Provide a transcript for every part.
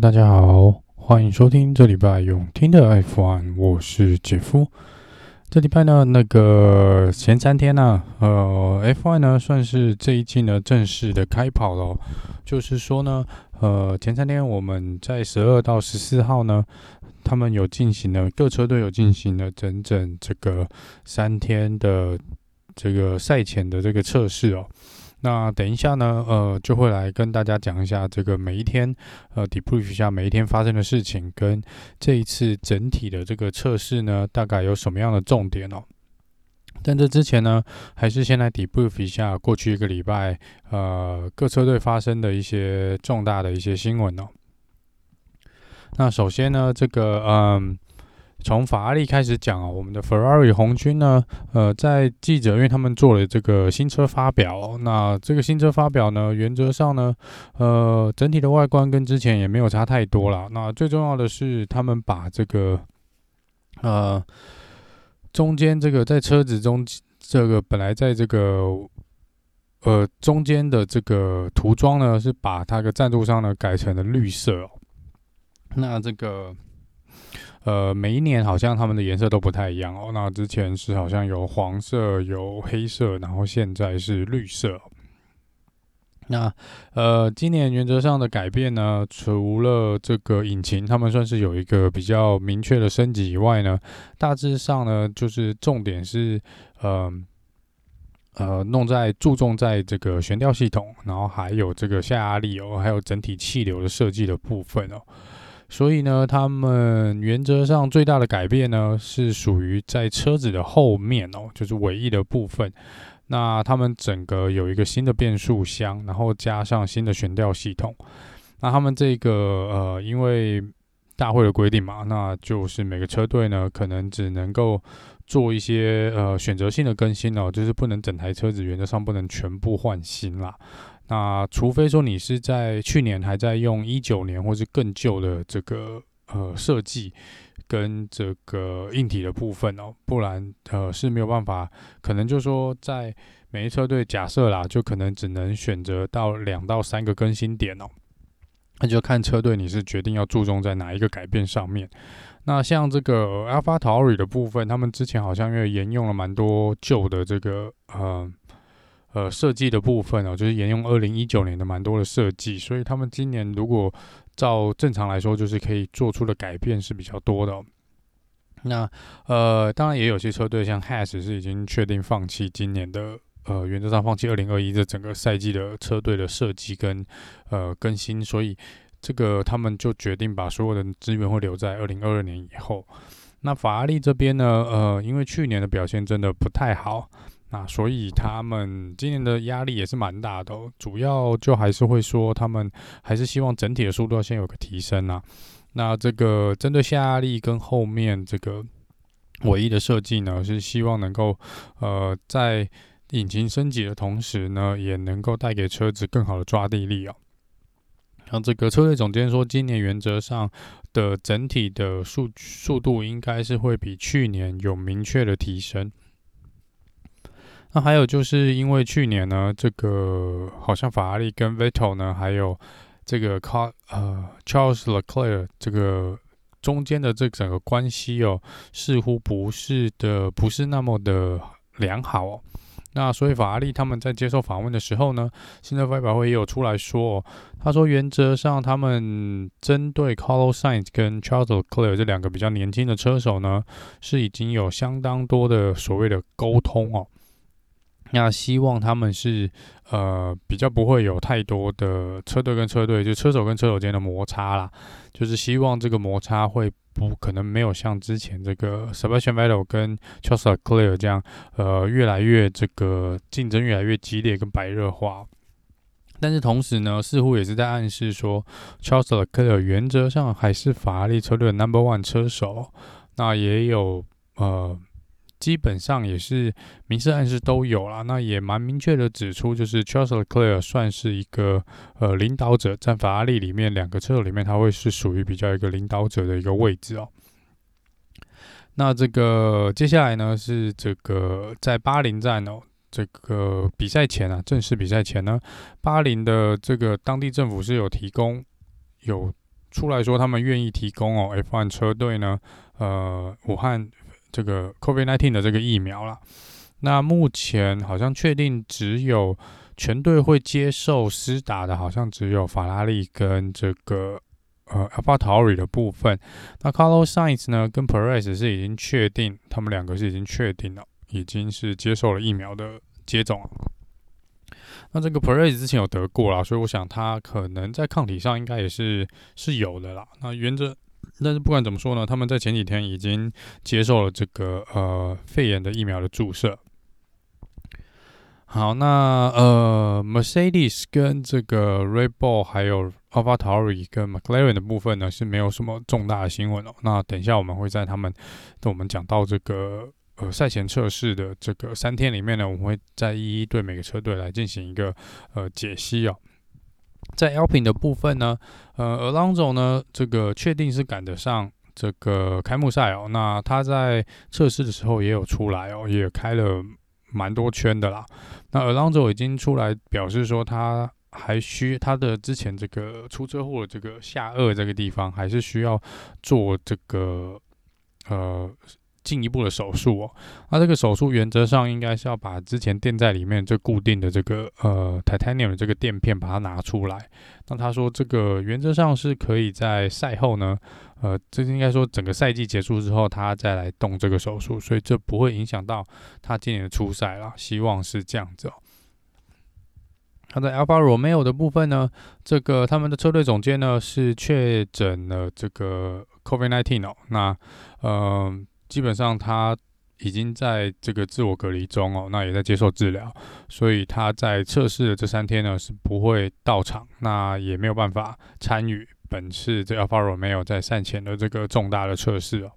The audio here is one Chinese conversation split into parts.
Hello， 大家好，欢迎收听这礼拜永听的 F1， 我是杰夫。这礼拜呢，前三天呢、F1 呢算是这一季呢正式的开跑了、哦。就是说呢，前三天我们在12到14号呢，他们有进行了各车队有进行了整整这个三天的这个赛前的这个测试哦。那等一下呢，就会来跟大家讲一下这个每一天，debrief 一下每一天发生的事情，跟这一次整体的这个测试呢，大概有什么样的重点哦。但这之前呢，还是先来 debrief 一下过去一个礼拜，各车队发生的一些重大的一些新闻哦。那首先呢，这个从法拉利开始讲啊，我们的 Ferrari 红军呢，在记者因为他们做了这个新车发表、哦，那这个新车发表呢，原则上呢，整体的外观跟之前也没有差太多啦。那最重要的是，他们把这个中间这个在车子中这个本来在这个中间的这个涂装呢，是把它的赞助商呢改成了绿色、哦。那这个。每一年好像他们的颜色都不太一样哦。那之前是好像有黄色、有黑色，然后现在是绿色。那今年原则上的改变呢，除了这个引擎，他们算是有一个比较明确的升级以外呢，大致上呢，就是重点是注重在这个悬吊系统，然后还有这个下压力哦，还有整体气流的设计的部分哦。所以呢，他们原则上最大的改变呢，是属于在车子的后面哦，就是尾翼的部分。那他们整个有一个新的变速箱，然后加上新的悬吊系统。那他们这个因为大会的规定嘛，那就是每个车队呢，可能只能够做一些选择性的更新哦，就是不能整台车子原则上不能全部换新啦。那除非说你是在去年还在用19年或是更旧的这个设计跟这个硬体的部分哦，不然是没有办法，可能就说在每一车队假设啦，就可能只能选择到2到3个更新点哦，那就看车队你是决定要注重在哪一个改变上面。那像这个 AlphaTauri 的部分，他们之前好像因为沿用了蛮多旧的这个设计的部分哦，就是沿用2019年的蛮多的设计，所以他们今年如果照正常来说，就是可以做出的改变是比较多的、哦。那当然也有些车队像 Haas 是已经确定放弃今年的原则上放弃2021这整个赛季的车队的设计跟更新，所以这个他们就决定把所有的资源会留在2022年以后。那法拉利这边呢，因为去年的表现真的不太好。那所以他们今年的压力也是蛮大的、哦，主要就还是会说他们还是希望整体的速度要先有个提升啊。那这个针对下压力跟后面这个尾翼的设计呢，是希望能够在引擎升级的同时呢，也能够带给车子更好的抓地力哦。像这个车队总监说，今年原则上的整体的速度应该是会比去年有明确的提升。那还有就是因为去年呢，这个好像法拉利跟 Vettel 呢，还有这个Charles Leclerc 这个中间的这整个关系哦，似乎不是那么的良好哦。那所以法拉利他们在接受访问的时候呢，新车发表会也有出来说、哦，他说原则上他们针对 Carlos Sainz 跟 Charles Leclerc 这两个比较年轻的车手呢，是已经有相当多的所谓的沟通哦。那希望他们是比较不会有太多的车队跟车队，就车手跟车手间的摩擦啦，就是希望这个摩擦会不可能没有像之前这个 Sebastian Vettel 跟 Charles Leclerc 这样越来越这个竞争越来越激烈跟白热化。但是同时呢，似乎也是在暗示说 Charles Leclerc 原则上还是法拉利车队的 No.1 车手，那也有基本上也是明示暗示都有啦，那也蛮明确的指出，就是 Charles Leclerc 算是一个领导者，在法拉利里面两个车手里面，他会是属于比较一个领导者的一个位置哦。那这个接下来呢是这个在巴林站哦，这个比赛前啊，正式比赛前呢，巴林的这个当地政府是有提供有出来说他们愿意提供哦 F1 车队呢武汉这个 COVID-19 的这个疫苗啦。那目前好像确定只有全队会接受施打的，好像只有法拉利跟这个AlphaTauri 的部分。那 Carlos Sainz 呢跟 Perez 是已经确定，他们两个是已经确定了，已经是接受了疫苗的接种了。那这个 Perez 之前有得过啦，所以我想他可能在抗体上应该也是有的啦。那原则，但是不管怎么说呢，他们在前几天已经接受了这个肺炎的疫苗的注射。好，那Mercedes 跟这个 Red Bull 还有 AlphaTauri 跟 McLaren 的部分呢是没有什么重大的新闻哦。那等一下我们会在我们讲到这个赛前测试的这个3天里面呢，我们会再一一对每个车队来进行一个解析哦。在 Alpine 的部分呢，Alonso 呢这个确定是赶得上这个开幕赛哦。那他在测试的时候也有出来哦，也开了蛮多圈的啦。那 Alonso 已经出来表示说，他还他的之前这个出车祸的这个下颚这个地方还是需要做这个进一步的手术哦。那这个手术原则上应该是要把之前垫在里面这固定的这个titanium 的这个垫片把它拿出来。那他说这个原则上是可以在赛后呢，这应该说整个赛季结束之后他再来动这个手术，所以这不会影响到他今年的出赛啦，希望是这样子哦。他在 Alfa Romeo 的部分呢，这个他们的车队总监呢是确诊了这个 COVID-19 哦。那基本上他已经在这个自我隔离中哦，那也在接受治疗，所以他在测试的这3天呢是不会到场，那也没有办法参与本次这 Alfa Romeo 在赛前的这个重大的测试哦。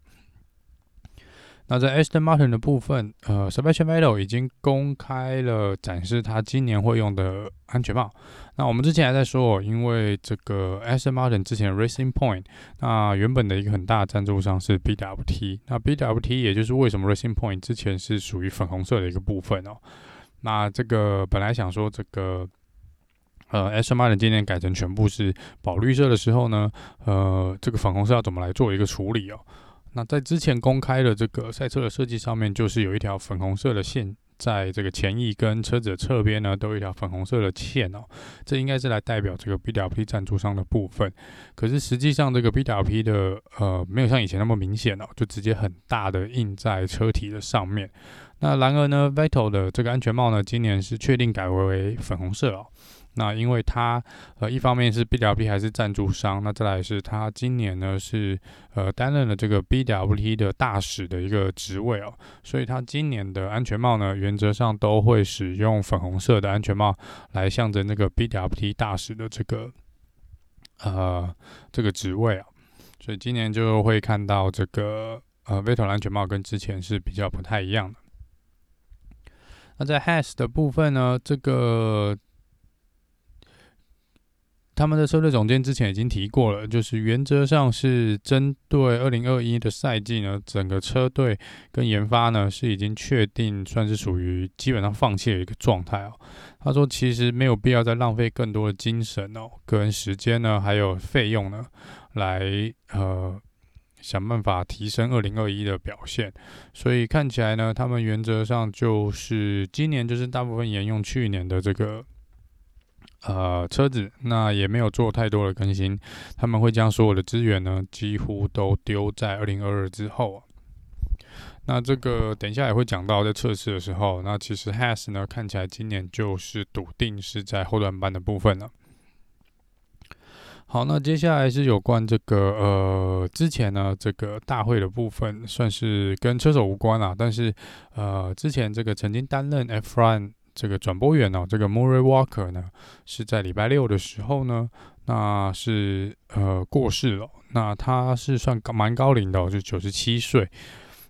那在 Aston Martin 的部分，Sebastian Vettel 已经公开了展示他今年会用的安全帽。那我们之前还在说，因为这个 Aston Martin 之前 Racing Point， 那原本的一个很大的赞助商是 BWT， 那 BWT 也就是为什么 Racing Point 之前是属于粉红色的一个部分哦。那这个本来想说这个Aston Martin 今年改成全部是宝绿色的时候呢，这个粉红色要怎么来做一个处理哦？那在之前公开的这个赛车的设计上面，就是有一条粉红色的线，在这个前翼跟车子的侧边呢，都有一条粉红色的线哦。这应该是来代表这个 BWP 赞助商的部分。可是实际上，这个 BWP 的没有像以前那么明显哦，就直接很大的印在车体的上面。那然而呢 ，Vettel 的这个安全帽呢，今年是确定改为粉红色哦。那因为他一方面是 BWP 还是赞助商，那再来是他今年呢是担任了这个 BWT 的大使的一个职位哦，所以他今年的安全帽呢原则上都会使用粉红色的安全帽来象征那个 BWT 大使的这个职位啊，所以今年就会看到这个Vettel 安全帽跟之前是比较不太一样的。那在 Haas 的部分呢，这个他们的车队总监之前已经提过了，就是原则上是针对2021的赛季呢，整个车队跟研发呢是已经确定算是属于基本上放弃的一个状态哦。他说其实没有必要再浪费更多的精神哦，跟时间呢，还有费用呢，来想办法提升2021的表现，所以看起来呢，他们原则上就是今年就是大部分沿用去年的这个车子，那也没有做太多的更新，他们会将所有的资源呢，几乎都丢在2022之后啊。那这个等一下也会讲到，在测试的时候，那其实 Haas 呢，看起来今年就是笃定是在后段班的部分了。好，那接下来是有关这个之前呢这个大会的部分，算是跟车手无关啦，但是之前这个曾经担任 F1这个转播员哦，这个 Murray Walker 呢，是在礼拜6的时候呢，那是过世了。那他是算蛮高龄的哦，就97岁。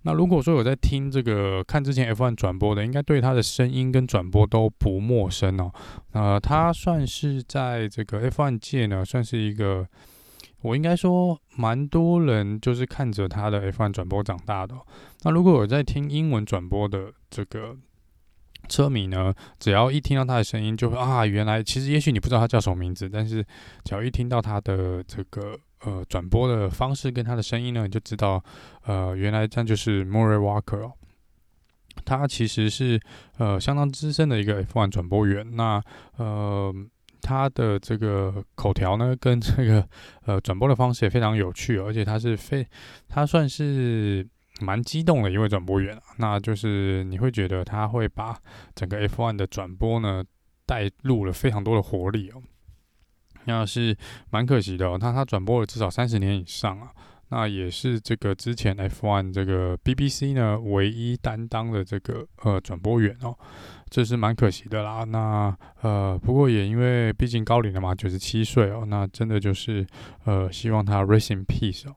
那如果说有在听这个看之前 F1 转播的，应该对他的声音跟转播都不陌生哦。他算是在这个 F1 界呢，算是一个我应该说蛮多人就是看着他的 F1 转播长大的哦。那如果有在听英文转播的这个车迷呢，只要一听到他的声音就会啊，原来其实也许你不知道他叫什么名字，但是只要一听到他的这个转播的方式跟他的声音呢，你就知道原来他就是 Murray Walker 哦。他其实是相当资深的一个 F1 转播员，那他的这个口条呢跟这个转播的方式也非常有趣，而且他算是蛮激动的一位转播员，那就是你会觉得他会把整个 F1 的转播呢带入了非常多的活力哦。那是蛮可惜的哦，他转播了至少30年以上啊，那也是这个之前 F1 这个 BBC 呢唯一担当的这个转播员哦，这是蛮可惜的啦。那不过也因为毕竟高龄了嘛，97岁哦，那真的就是希望他 rest in peace 哦。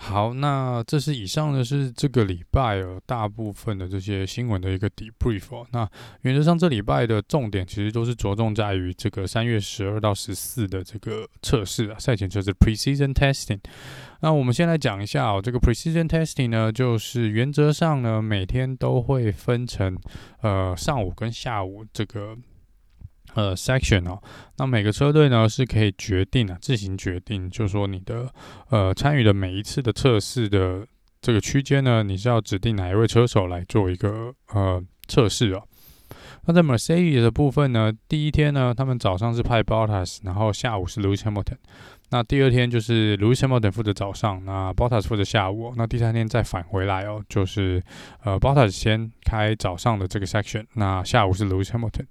好，那这是以上的是这个礼拜大部分的这些新闻的一个 debrief 哦。那原则上这礼拜的重点其实都是着重在于这个3月12到14的这个测试啊，赛前测试 preseason testing。那我们先来讲一下这个 preseason testing 呢，就是原则上呢每天都会分成上午跟下午这个section 哦，那每个车队呢是可以决定自行决定，就是说你的参与的每一次的测试的这个区间呢，你是要指定哪一位车手来做一个测试哦。那在 Mercedes 的部分呢，第一天呢，他们早上是派 Bottas， 然后下午是 Lewis Hamilton。那第二天就是 Lewis Hamilton 负责早上，那 Bottas 负责下午，那第三天再返回来哦，就是Bottas 先开早上的这个 section， 那下午是 Lewis Hamilton。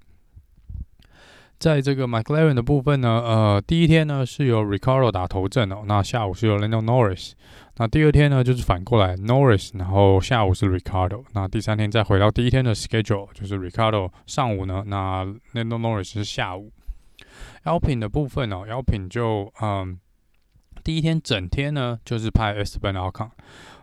在这个 McLaren 的部分呢，第一天呢是由 Ricardo 打头阵哦，那下午是由 Lando Norris， 那第二天呢就是反过来 Norris， 然后下午是 Ricardo， 那第三天再回到第一天的 schedule， 就是 Ricardo 上午呢，那 Lando Norris 是下午。Alpine 的部分哦 ，Alpine 就第一天整天呢就是派 Esteban Ocon，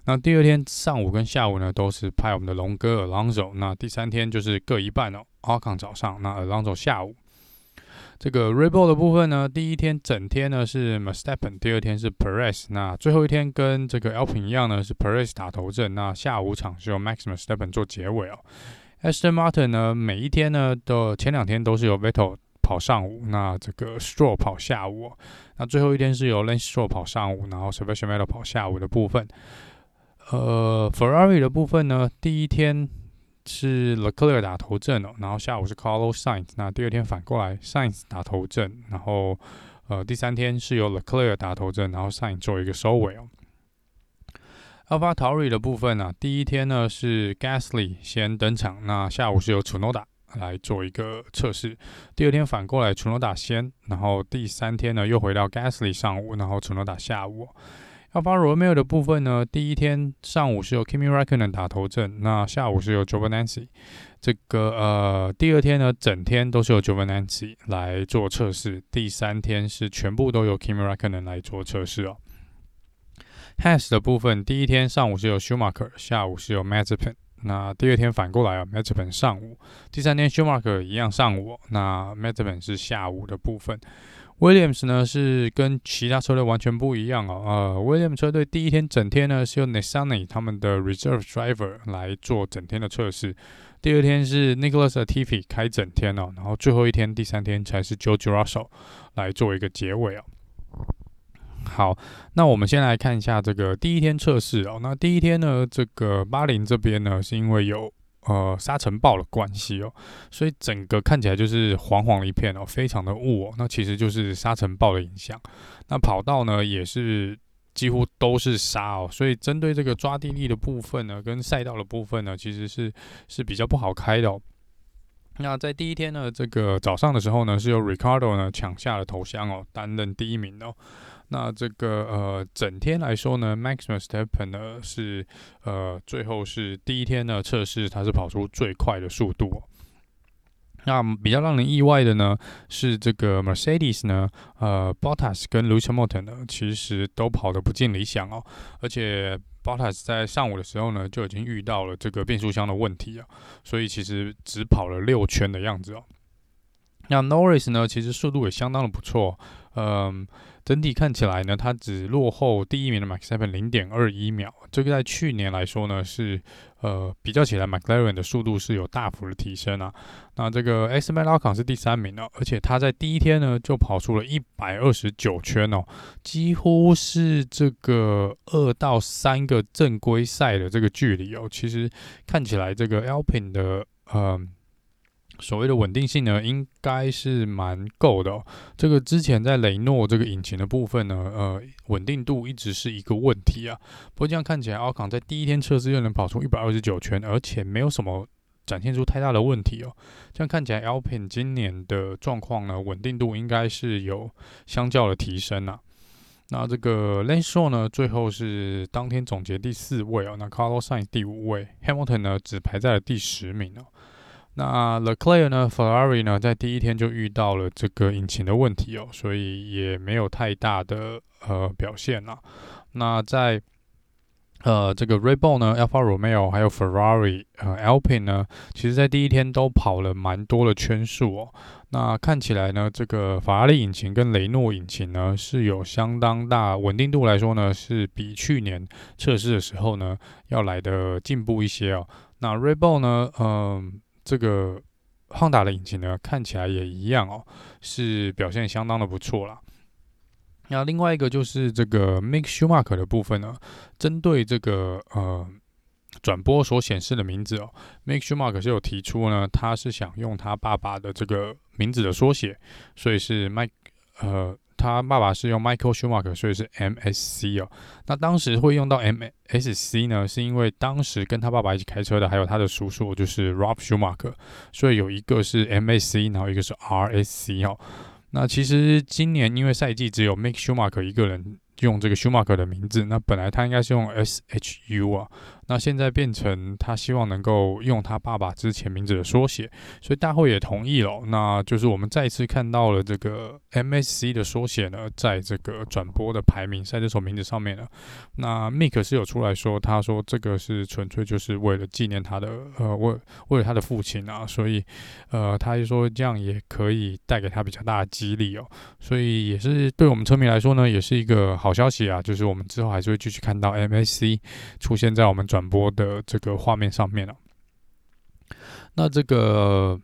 那第二天上午跟下午呢都是派我们的龙哥 Alonso， 那第三天就是各一半哦 ，Ocon 早上，那 Alonso 下午。这个 Red Bull 的部分呢，第一天整天呢是 Verstappen， 第二天是 Perez， 那最后一天跟这个 Alpine 一样呢是 Perez 打头阵，那下午场是由 Max Verstappen 做结尾哦。Aston Martin 呢，每一天呢的前两天都是由 Vettel 跑上午，那这个 Stroll 跑下午哦，那最后一天是由 Lance Stroll 跑上午，然后 Sebastian Vettel 跑下午的部分。Ferrari 的部分呢，第一天是 Leclerc 打头阵哦，然后下午是 Carlos Sainz， 那第二天反过来 Sainz 打头阵，然后第三天是由 Leclerc 打头阵，然后 Sainz 做一个收尾哦。AlphaTauri 的部分呢，第一天呢是 Gasly 先登场，那下午是由 Tsunoda 来做一个测试，第二天反过来 Tsunoda 先，然后第三天呢又回到 Gasly 上午，然后 Tsunoda 下午哦。Alfa Romeo 的部分呢，第一天上午是由 Kimi Räikkönen 打头阵，那下午是由 Giovinazzi。这个第二天呢，整天都是由 Giovinazzi 来做测试，第三天是全部都由 Kimi Räikkönen 来做测试哦。Haas 的部分，第一天上午是由 Schumacher， 下午是由 Mazepin。那第二天反过来啊 ，Mazepin 上午，第三天 Schumacher 一样上午，那 Mazepin 是下午的部分。Williams 呢是跟其他车队完全不一样哦。Williams 车队第一天整天呢是由 Nessani 他们的 Reserve Driver 来做整天的测试，第二天是 Nicholas Latifi 开整天哦，然后最后一天第三天才是 George Russell 来做一个结尾哦。好，那我们先来看一下这个第一天测试哦。那第一天呢，这个巴林这边呢是因为有沙尘暴的关系哦，所以整个看起来就是黄黄的一片哦，非常的雾哦。那其实就是沙尘暴的影响。那跑道呢也是几乎都是沙哦，所以针对这个抓地力的部分呢，跟赛道的部分呢，其实是比较不好开的哦。那在第一天呢，这个早上的时候呢，是由 Ricardo 呢抢下了头香哦，担任第一名哦。那这个整天来说呢 ，Max Verstappen 呢是最后是第一天呢测试，他是跑出最快的速度哦。那比较让人意外的呢是这个 Mercedes 呢，Bottas 跟 Lewis Hamilton 呢其实都跑得不尽理想哦，而且 Bottas 在上午的时候呢就已经遇到了这个变速箱的问题啊，所以其实只跑了6圈的样子哦。那 Norris 呢其实速度也相当的不错，整体看起来呢，他只落后第一名的 Max Verstappen 0.21 秒，这个在去年来说呢是比较起来 McLaren 的速度是有大幅的提升啊。那这个 Esteban Ocon 是第三名哦，而且他在第一天呢就跑出了129圈哦，几乎是这个2到3个正规赛的这个距离哦。其实看起来这个 Alpine 的所谓的稳定性呢，应该是蛮够的哦。这个之前在雷诺这个引擎的部分呢，稳定度一直是一个问题啊。不过这样看起来，奥康在第一天测试就能跑出129圈，而且没有什么展现出太大的问题哦。这样看起来 ，Alpine 今年的状况呢，稳定度应该是有相较的提升啊。那这个 Lance Stroll 呢，最后是当天总结第4位哦。那 Carlos Sainz 第5位 ，Hamilton 呢只排在了第10名哦。那 Leclerc 呢 Ferrari 呢在第一天就遇到了这个引擎的问题哦，所以也没有太大的表现啦。那在这个 Red Bull 呢 Alfa Romeo 还有 Ferrari Alpine 呢，其实在第一天都跑了蛮多的圈数哦。那看起来呢，这个法拉利引擎跟雷诺引擎呢是有相当大稳定度来说呢，是比去年测试的时候呢要来的进步一些哦。那 Red Bull 呢这个 Honda 的引擎呢，看起来也一样哦，是表现相当的不错啦。那另外一个就是这个 Mick Schumacher 的部分呢，针对这个转播所显示的名字哦 ，Mick Schumacher 是有提出呢，他是想用他爸爸的这个名字的缩写，所以是 Mike 他爸爸是用 Michael Schumacher， 所以是 MSC 哦。那当时会用到 MSC 呢，是因为当时跟他爸爸一起开车的还有他的叔叔就是 Rob Schumacher， 所以有一个是 MSC， 然后一个是 RSC 哦。那其实今年因为赛季只有 Mick Schumacher 一个人用这个 Schumacher 的名字，那本来他应该是用 SHU 啊，那现在变成他希望能够用他爸爸之前名字的缩写，所以大会也同意了。那就是我们再次看到了这个 MSC 的缩写呢，在这个转播的排名赛这首名字上面呢，那 Mick 是有出来说，他说这个是纯粹就是为了纪念他的为了他的父亲啊，所以他就说这样也可以带给他比较大的激励哦，所以也是对我们车迷来说呢，也是一个好消息啊，就是我们之后还是会继续看到 MSC 出现在我们转播的这个画面上面啊。那这个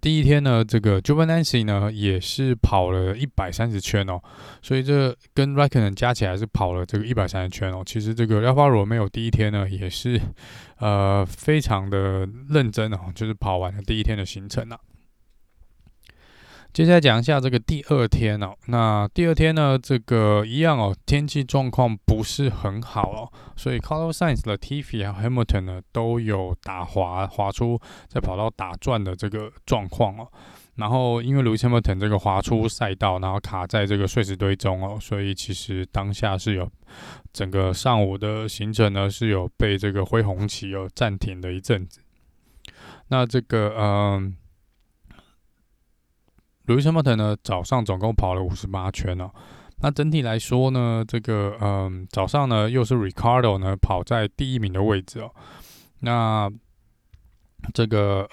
第一天呢，这个 Giovinazzi 呢也是跑了130圈哦，所以这跟 Räikkönen 加起来是跑了这个130圈哦。其实这个 Alfa Romeo 第一天呢也是非常的认真哦，就是跑完了第一天的行程啊。接下来讲一下这个第二天哦，那第二天呢，这个一样哦，天气状况不是很好哦，所以 Carlos Sainz、Latifi 和 Hamilton 呢都有打滑出在跑道打转的这个状况哦。然后因为 Lewis Hamilton 这个滑出赛道，然后卡在这个碎石堆中哦，所以其实当下是有整个上午的行程呢是有被这个挥红旗有暂停的一阵子。那这个Lewis Hamilton 呢，早上总共跑了58圈哦。那整体来说呢，这个早上呢又是 Ricardo 呢跑在第一名的位置哦。那这个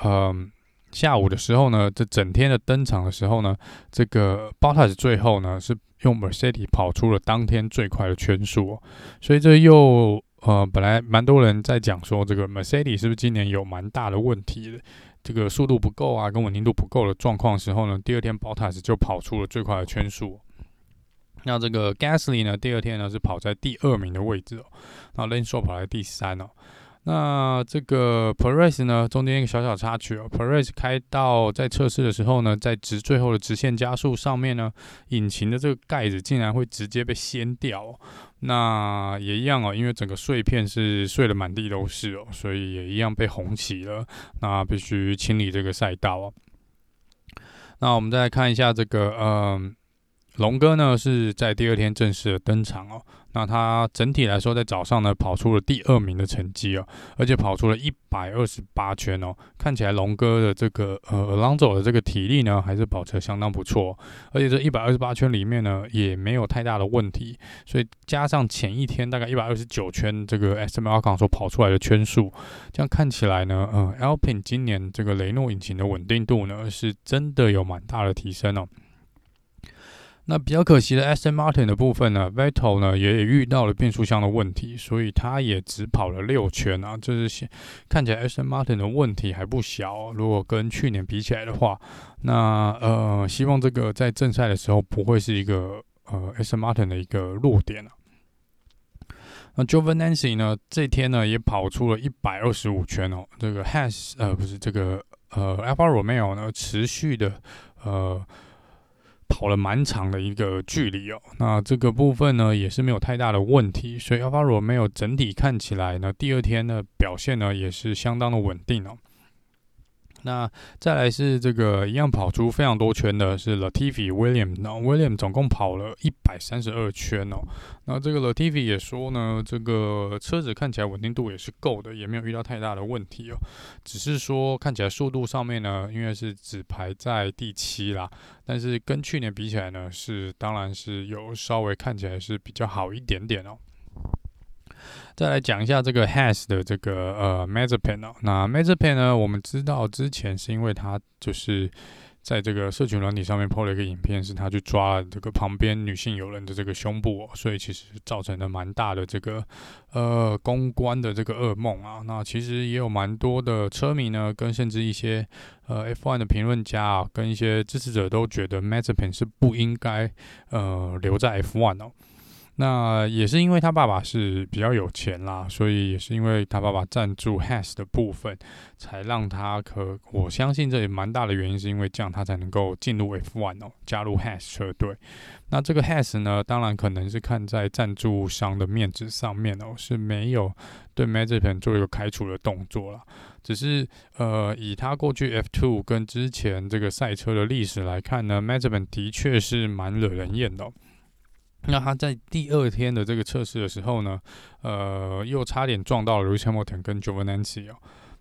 下午的时候呢，这整天的登场的时候呢，这个 Bottas 最后呢是用 Mercedes 跑出了当天最快的圈数哦，所以这又本来蛮多人在讲说这个 Mercedes 是不是今年有蛮大的问题的。这个速度不够啊，跟稳定度不够的状况的时候呢，第二天 Bottas 就跑出了最快的圈数。那这个 Gasly 呢，第二天呢是跑在第2名的位置哦，那 Lance Stroll 跑在第3哦。那这个 Perez 呢，中间一个小插曲哦 ，Perez 开到在测试的时候呢，在最后的直线加速上面呢，引擎的这个盖子竟然会直接被掀掉哦。那也一样哦，因为整个碎片是碎的满地都是哦，所以也一样被红旗了。那必须清理这个赛道哦。那我们再来看一下这个龙哥呢是在第二天正式的登场哦。那他整体来说在早上呢跑出了第2名的成绩哦，而且跑出了128圈哦。看起来龙哥的这个Alonso 的这个体力呢还是保持相当不错哦，而且这128圈里面呢也没有太大的问题，所以加上前一天大概129圈这个 Esteban Ocon 所跑出来的圈数，这样看起来呢Alpine 今年这个雷诺引擎的稳定度呢是真的有蛮大的提升哦。那比较可惜的 Aston Martin 的部分呢 Vettel 呢也遇到了变速箱的问题，所以他也只跑了6圈啊，就是看起来 Aston Martin 的问题还不小哦，如果跟去年比起来的话，那希望这个在正赛的时候不会是一个Aston Martin 的一个弱点啊。那 Giovinazzi 呢这天呢也跑出了125圈哦，这个 Haas 不是这个Alfa Romeo 呢持续的跑了蛮长的一个距离哦，那这个部分呢也是没有太大的问题，所以 Alfa Romeo 整体看起来呢第二天的表现呢也是相当的稳定哦。那再来是这个一样跑出非常多圈的是 Latifi Williams， 那 Williams 总共跑了132圈哦。那这个 Latifi 也说呢，这个车子看起来稳定度也是够的，也没有遇到太大的问题哦。只是说看起来速度上面呢，因为是只排在第7啦，但是跟去年比起来呢，是当然是有稍微看起来是比较好一点点哦。再来讲一下这个 Haas 的这个Mazepin 哦，那 Mazepin 呢，我们知道之前是因为他就是在这个社群软体上面 po 了一个影片，是他去抓了这个旁边女性友人的这个胸部哦，所以其实造成了蛮大的这个公关的这个噩梦啊。那其实也有蛮多的车迷呢，跟甚至一些F1 的评论家啊，跟一些支持者都觉得 Mazepin 是不应该留在 F1 哦。那也是因为他爸爸是比较有钱啦，所以也是因为他爸爸赞助 Haas 的部分，才让他我相信这也蛮大的原因，是因为这样他才能够进入 F1 哦，加入 Haas 车队。那这个 Haas 呢，当然可能是看在赞助商的面子上面哦，是没有对 Mazepin 做一个开除的动作啦。只是以他过去 F2 跟之前这个赛车的历史来看呢 ，Mazepin 的确是蛮惹人厌的哦。那他在第2天的这个测试的时候呢，又差点撞到了 Lewis Hamilton 跟 Giovinazzi 哦。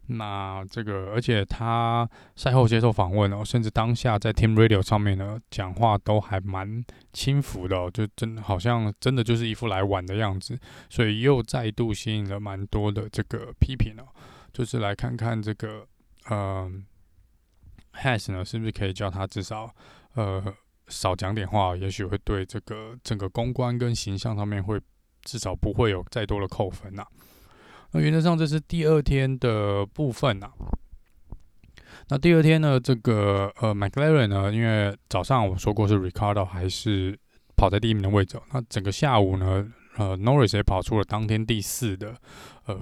那这个，而且他赛后接受访问哦，甚至当下在 Team Radio 上面呢讲话都还蛮轻浮的哦，就好像真的就是一副来玩的样子，所以又再度吸引了蛮多的这个批评哦。就是来看看这个Haas 呢是不是可以叫他至少少讲点话，也许会对这个整个公关跟形象上面会至少不会有再多的扣分啊。那原则上这是第2天的部分啊。那第2天呢，这个McLaren 呢，因为早上我说过是 Ricardo 还是跑在第1名的位置，那整个下午呢，Norris 也跑出了当天第4的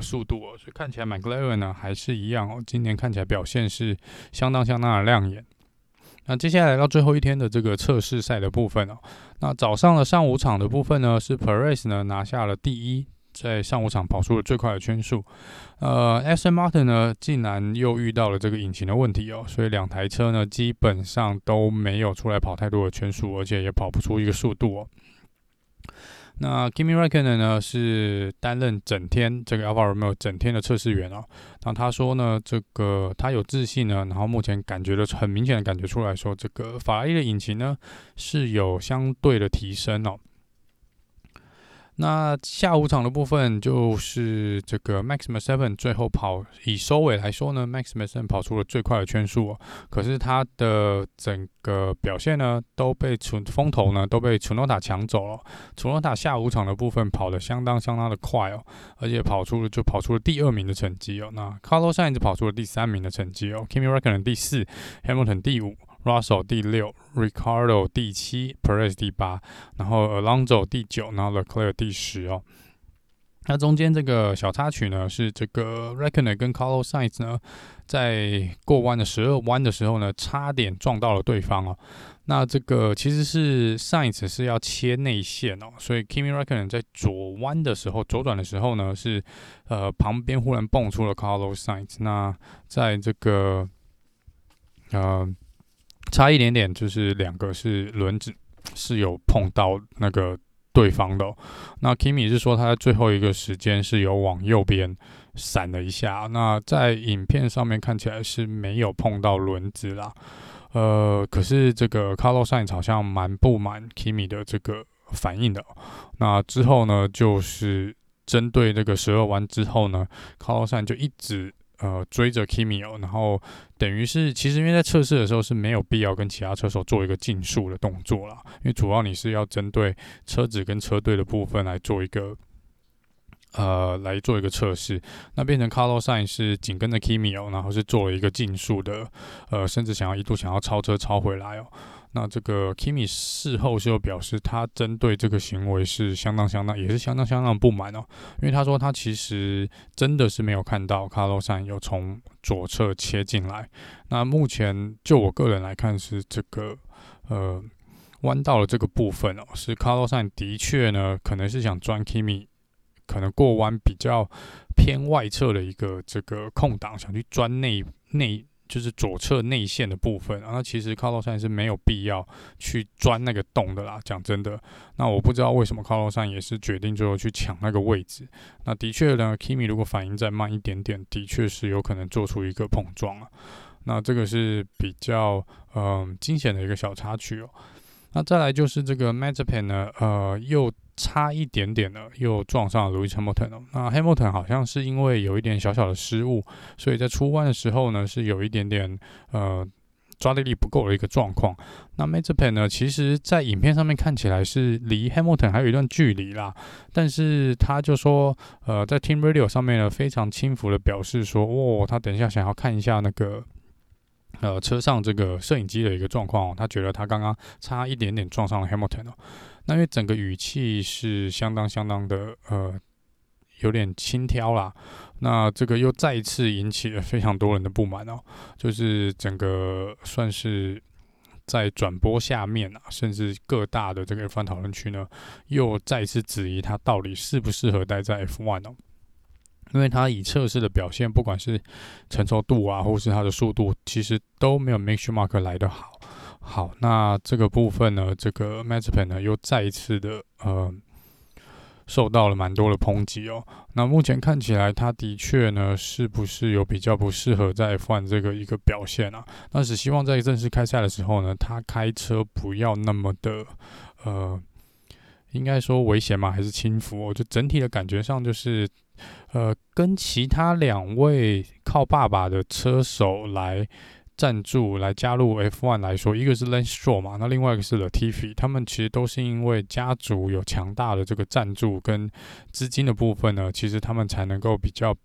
速度哦，所以看起来 McLaren 呢还是一样哦，今年看起来表现是相当的亮眼。那接下来到最后一天的这个测试赛的部分哦，那早上的上午场的部分呢，是 Perez 呢拿下了第1，在上午场跑出了最快的圈数。Aston Martin 呢竟然又遇到了这个引擎的问题哦，所以两台车呢基本上都没有出来跑太多的圈数，而且也跑不出一个速度哦。那 Kimi Räikkönen 呢是担任整天这个 Alfa Romeo 整天的测试员哦。那他说呢，这个他有自信呢，然后目前感觉的很明显的感觉出来说，这个法拉利的引擎呢是有相对的提升哦。那下午场的部分就是这个 Max Verstappen 最后以收尾来说呢 ，Max Verstappen 跑出了最快的圈数哦。可是他的整个表现呢，都被风头呢都被 Tsunoda 抢走了。Tsunoda 下午场的部分跑得相当的快哦，而且跑出了第2名的成绩哦。那 Carlos Sainz 跑出了第3名的成绩哦 ，Kimi Räikkönen 第4 ，Hamilton 第5。Russell 第6 ，Ricardo 第7 ，Perez 第8，然后 Alonso 第9，然后 Leclerc 第10哦。那中间这个小插曲呢，是这个 Räikkönen 跟 Carlos Sainz 呢，在过弯的12弯的时候呢，差点撞到了对方哦。那这个其实是 Sainz 是要切内线哦，所以 Kimi Räikkönen 在左转的时候呢，是旁边忽然蹦出了 Carlos Sainz， 那在这个差一点点，就是两个是轮子是有碰到那个对方的哦。那 Kimi 是说他在最后一个时间是有往右边闪了一下，那在影片上面看起来是没有碰到轮子啦。可是这个 Carlos Sainz 好像蛮不满 Kimi 的这个反应的哦。那之后呢，就是针对这个12弯之后呢，Carlos Sainz 就一直追着 Kimi 哦，然后等于是其实因为在测试的时候是没有必要跟其他车手做一个竞速的动作啦，因为主要你是要针对车子跟车队的部分来做一个测试，那变成 Carlos Sainz 是紧跟着 Kimi 哦，然后是做了一个竞速的，甚至一度想要超车超回来哦。那这个 Kimi 事后是有表示，他针对这个行为是相当不满哦，因为他说他其实真的是没有看到 Carlos Sainz 有从左侧切进来。那目前就我个人来看，是这个弯道的这个部分哦，是 Carlos Sainz 的确呢，可能是想钻 Kimi， 可能过弯比较偏外侧的一个这个空档，想去钻内。就是左侧内线的部分啊，那其实 Carlos Sainz 是没有必要去钻那个洞的啦，讲真的。那我不知道为什么 Carlos Sainz 也是决定最后去抢那个位置。那的确呢 ，Kimi 如果反应再慢一点点，的确是有可能做出一个碰撞啊。那这个是比较惊险的一个小插曲哦。那再来就是这个 Mazepin 呢，又差一点点的又撞上了 Lewis Hamilton 哦。那 Hamilton 好像是因为有一点小小的失误，所以在出弯的时候呢，是有一点点抓地力不够的一个状况。那 Mazepin 呢，其实在影片上面看起来是离 Hamilton 还有一段距离啦，但是他就说，在 Team Radio 上面呢，非常轻浮的表示说，他等一下想要看一下那个车上这个摄影机的一个状况哦，他觉得他刚刚差一点点撞上了 Hamilton 哦。那因为整个语气是相当的有点轻佻啦，那这个又再一次引起了非常多人的不满哦，就是整个算是在转播下面啊，甚至各大的这个 F1 讨论区呢，又再一次质疑他到底适不适合待在 F1 哦。因为他以测试的表现，不管是承受度啊，或是他的速度，其实都没有 Mick Schumacher 来得好。好，那这个部分呢，这个 Mazepin 呢又再一次的受到了蛮多的抨击哦。那目前看起来，他的确呢是不是有比较不适合在 F1 这个一个表现啊？那只希望在正式开赛的时候呢，他开车不要那么的应该说危险吗？还是轻浮哦？就整体的感觉上就是。跟其他两位靠爸爸的车手来赞助来加入 F1 来说，一个是 Lance Stroll 嘛，那另外一个是 Latifi， 他们其实都是因为家族有强大的这个赞助跟资金的部分呢，其实他们才能够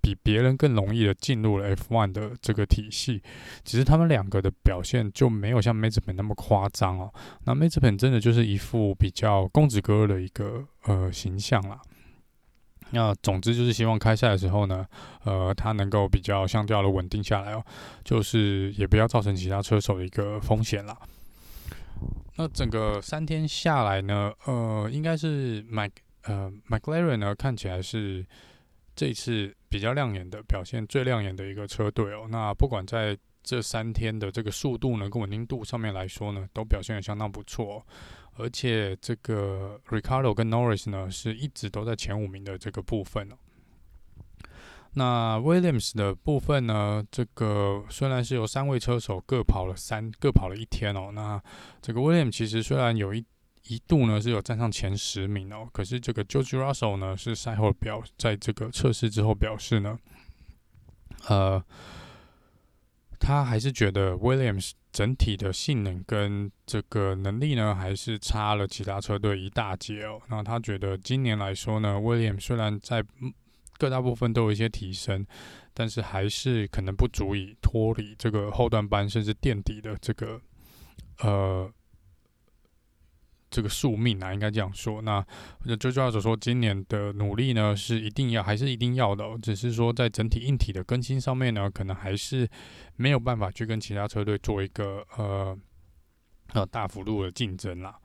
比别人更容易的进入了 F1 的这个体系。只是他们两个的表现就没有像 Mazepin 那么夸张哦。那 Mazepin 真的就是一副比较公子哥的一个形象啦。那总之就是希望开赛的时候呢，他能够比较相较的稳定下来哦，就是也不要造成其他车手的一个风险啦。那整个3天下来呢，应该是McLaren 呢看起来是这一次比较亮眼的表现，最亮眼的一个车队哦。那不管在这3天的这个速度呢跟稳定度上面来说呢，都表现得相当不错哦。而且这个 Ricardo 跟 Norris 呢，是一直都在前5名的这个部分哦。那 Williams 的部分呢，这个虽然是由3位车手各跑了1天哦。那这个 Williams 其实虽然有一度呢是有站上前10名哦，可是这个 George Russell 呢是赛后在这个测试之后表示呢，他还是觉得 Williams 整体的性能跟这个能力呢，还是差了其他车队一大截哦。那他觉得今年来说呢 ，Williams 虽然在各大部分都有一些提升，但是还是可能不足以脱离这个后段班甚至垫底的这个宿命啊，应该这样说。那George Russell说，今年的努力呢是一定要的哦，只是说在整体硬体的更新上面呢，可能还是没有办法去跟其他车队做一个大幅度的竞争啦。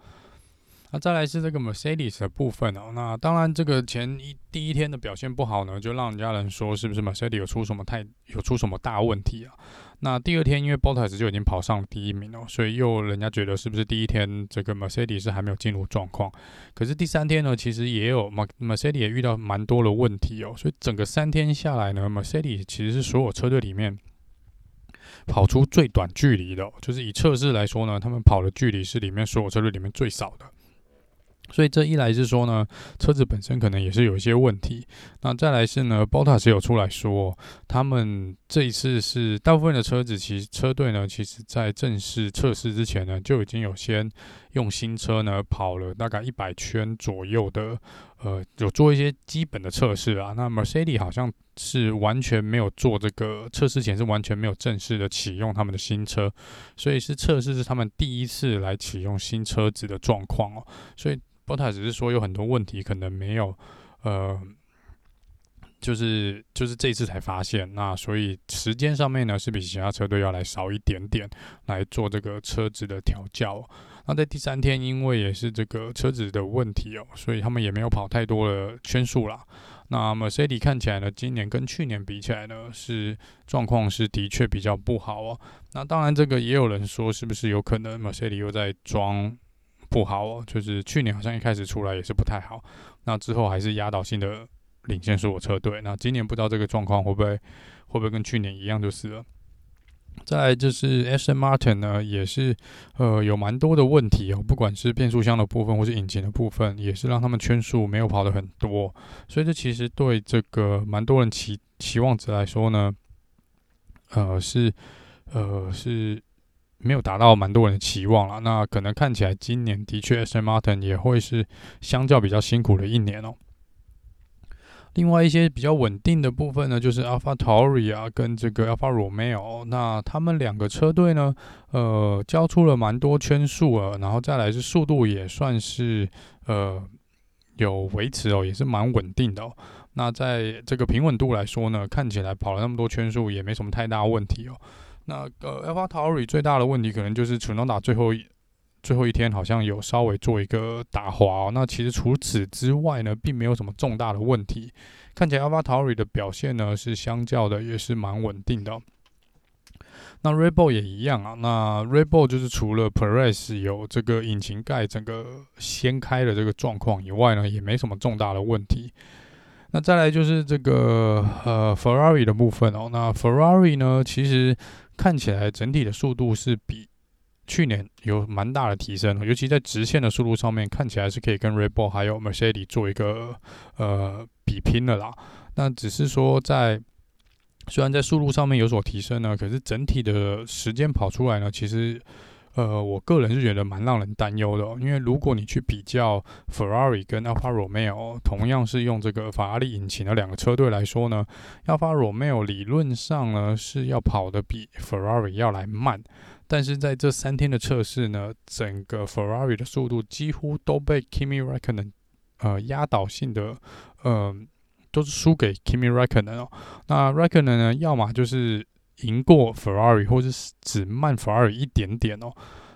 那再来是这个 Mercedes 的部分哦。那当然，这个第一天的表现不好呢，就让人家说是不是 Mercedes 有出什么大问题啊？那第2天因为 Bottas 就已经跑上第1名哦，所以又人家觉得是不是第1天这个 Mercedes 是还没有进入状况？可是第3天呢，其实也有 Mercedes 也遇到蛮多的问题哦，所以整个3天下来呢 ，Mercedes 其实是所有车队里面跑出最短距离的哦，就是以测试来说呢，他们跑的距离是里面所有车队里面最少的。所以这一来是说呢，车子本身可能也是有一些问题。那再来是呢 ，Bottas 有出来说，他们这一次是大部分的车子，其实车队呢，其实在正式测试之前呢，就已经有先用新车呢跑了大概100圈左右的，有做一些基本的测试啊。那 Mercedes 好像是完全没有做这个测试前是完全没有正式的启用他们的新车，所以是测试是他们第一次来启用新车子的状况哦，所以。Bottas 只是说有很多问题可能没有，就是这一次才发现，那所以时间上面呢是比其他车队要来少一点点来做这个车子的调教。那在第三天，因为也是这个车子的问题哦，所以他们也没有跑太多的圈数啦。那 Mercedes 看起来呢，今年跟去年比起来呢，是状况是的确比较不好哦。那当然，这个也有人说是不是有可能 Mercedes 又在装？不好哦，就是去年好像一开始出来也是不太好，那之后还是压倒性的领先所有车队。那今年不知道这个状况会不会跟去年一样就是了。再来就是 Aston Martin 呢，也是有蛮多的问题哦，不管是变速箱的部分或是引擎的部分，也是让他们圈数没有跑的很多，所以这其实对这个蛮多人期望值来说呢，是。没有达到蛮多人的期望啦，那可能看起来今年的确 Aston Martin 也会是相较比较辛苦的一年哦。另外一些比较稳定的部分呢，就是 AlphaTauri 啊跟这个 Alfa Romeo， 那他们两个车队呢，交出了蛮多圈数啊，然后再来是速度也算是有维持哦，也是蛮稳定的哦。那在这个平稳度来说呢，看起来跑了那么多圈数也没什么太大问题哦。那AlphaTauri 最大的问题可能就是Tsunoda最后一天好像有稍微做一个打滑哦。那其实除此之外呢，并没有什么重大的问题。看起来 AlphaTauri 的表现呢是相较的也是蛮稳定的哦。那 Red Bull 也一样啊。那 Red Bull 就是除了 Perez 有这个引擎盖整个掀开的这个状况以外呢，也没什么重大的问题。那再来就是这个Ferrari 的部分哦。那 Ferrari 呢，其实看起来整体的速度是比去年有蛮大的提升，尤其在直线的速度上面，看起来是可以跟 Red Bull 还有 Mercedes 做一个比拼了啦。那只是说虽然在速度上面有所提升呢，可是整体的时间跑出来呢，其实我个人是觉得蛮让人担忧的哦，因为如果你去比较 Ferrari 跟 Alfa Romeo， 同样是用这个法拉利引擎的两个车队来说呢， Alfa Romeo 理论上呢是要跑得比 Ferrari 要来慢，但是在这3天的测试呢，整个 Ferrari 的速度几乎都被 Kimi Räikkönen 压倒性的都是输给 Kimi Räikkönen 哦。那 Räikkönen 呢，要么就是赢过 Ferrari， 或是只慢 Ferrari 一点点哦。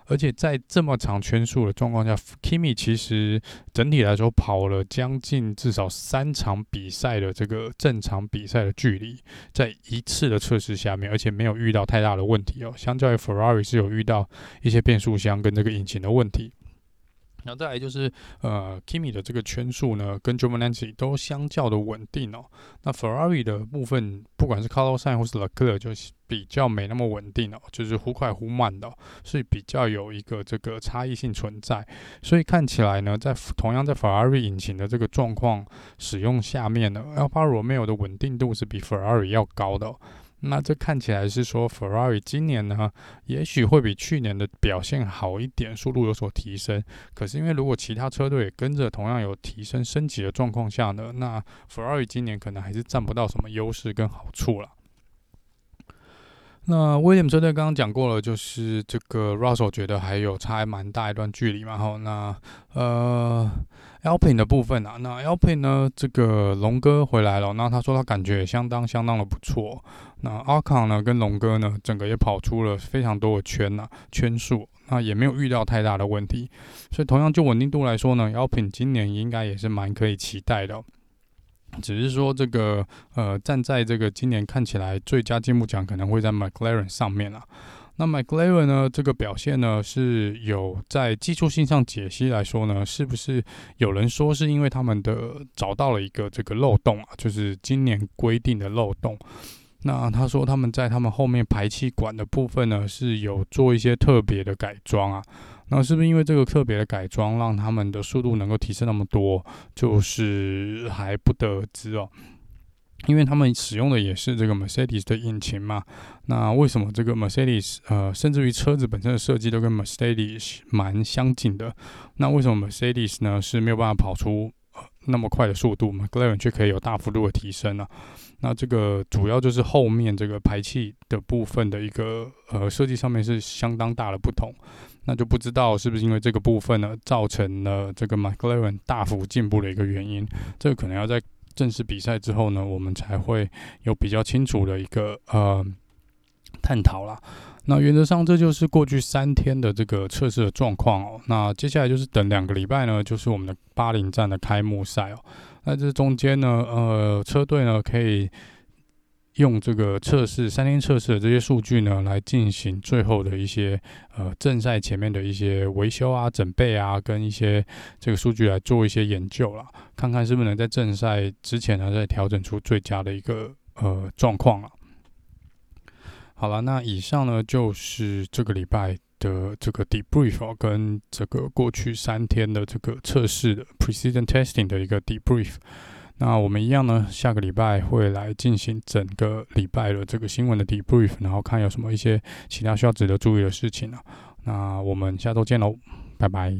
而且在这么长圈数的状况下， Kimi 其实整体来说跑了将近至少3场比赛的这个正常比赛的距离，在一次的测试下面，而且没有遇到太大的问题哦。相较于 Ferrari 是有遇到一些变速箱跟这个引擎的问题。然后再来就是Kimi 的这个圈数呢，跟 Giovinazzi 都相较的稳定哦。那 Ferrari 的部分，不管是 Carlos Sainz 或是 Leclerc 就比较没那么稳定哦，就是忽快忽慢的哦，所以比较有一个这个差异性存在。所以看起来呢，同样在 Ferrari 引擎的这个状况使用下面呢， Alfa Romeo 的稳定度是比 Ferrari 要高的哦。那这看起来是说 Ferrari 今年呢，也许会比去年的表现好一点，速度有所提升。可是因为如果其他车队也跟着同样有提升升级的状况下呢，那 Ferrari 今年可能还是占不到什么优势跟好处了。那 Williams 车队刚刚讲过了，就是这个 Russell 觉得还有差蛮大一段距离嘛。好，那Alpine 的部分啊，那 Alpine 呢，这个龙哥回来了，那他说他感觉也相当的不错。那 Ocon 呢跟龙哥呢，整个也跑出了非常多的圈数，那也没有遇到太大的问题。所以同样就稳定度来说呢， Alpine 今年应该也是蛮可以期待的哦。只是说这个站在这个今年看起来最佳进步奖可能会在 McLaren 上面啦。那 McLaren 呢，这个表现呢是有在技术性上解析来说呢，是不是有人说是因为他们的找到了一个这个漏洞啊，就是今年规定的漏洞。那他说他们在他们后面排气管的部分呢，是有做一些特别的改装啊。那是不是因为这个特别的改装让他们的速度能够提升那么多，就是还不得而知哦。因为他们使用的也是这个 Mercedes 的引擎嘛，那为什么这个 Mercedes 甚至于车子本身的设计都跟 Mercedes 蛮相近的，那为什么 Mercedes 呢是没有办法跑出那么快的速度， McLaren 却可以有大幅度的提升啊？那这个主要就是后面这个排气的部分的一个设计上面是相当大的不同，那就不知道是不是因为这个部分呢造成了这个 McLaren 大幅进步的一个原因，这个可能要在正式比赛之后呢我们才会有比较清楚的一个探讨啦。那原则上这就是过去3天的这个测试的状况哦。那接下来就是等2个礼拜呢，就是我们的巴林站的开幕赛哦。那这中间呢，车队呢可以用这个测试3天测试的这些数据呢，来进行最后的一些正赛前面的一些维修啊、整备啊，跟一些这个数据来做一些研究啦，看看是不是能在正赛之前呢，再调整出最佳的一个状况啦。好了，那以上呢就是这个礼拜的这个 debrief 哦，跟这个过去3天的这个测试的 precision testing 的一个 debrief。那我们一样呢，下个礼拜会来进行整个礼拜的这个新闻的 debrief， 然后看有什么一些其他需要值得注意的事情啊。那我们下周见喽，拜拜。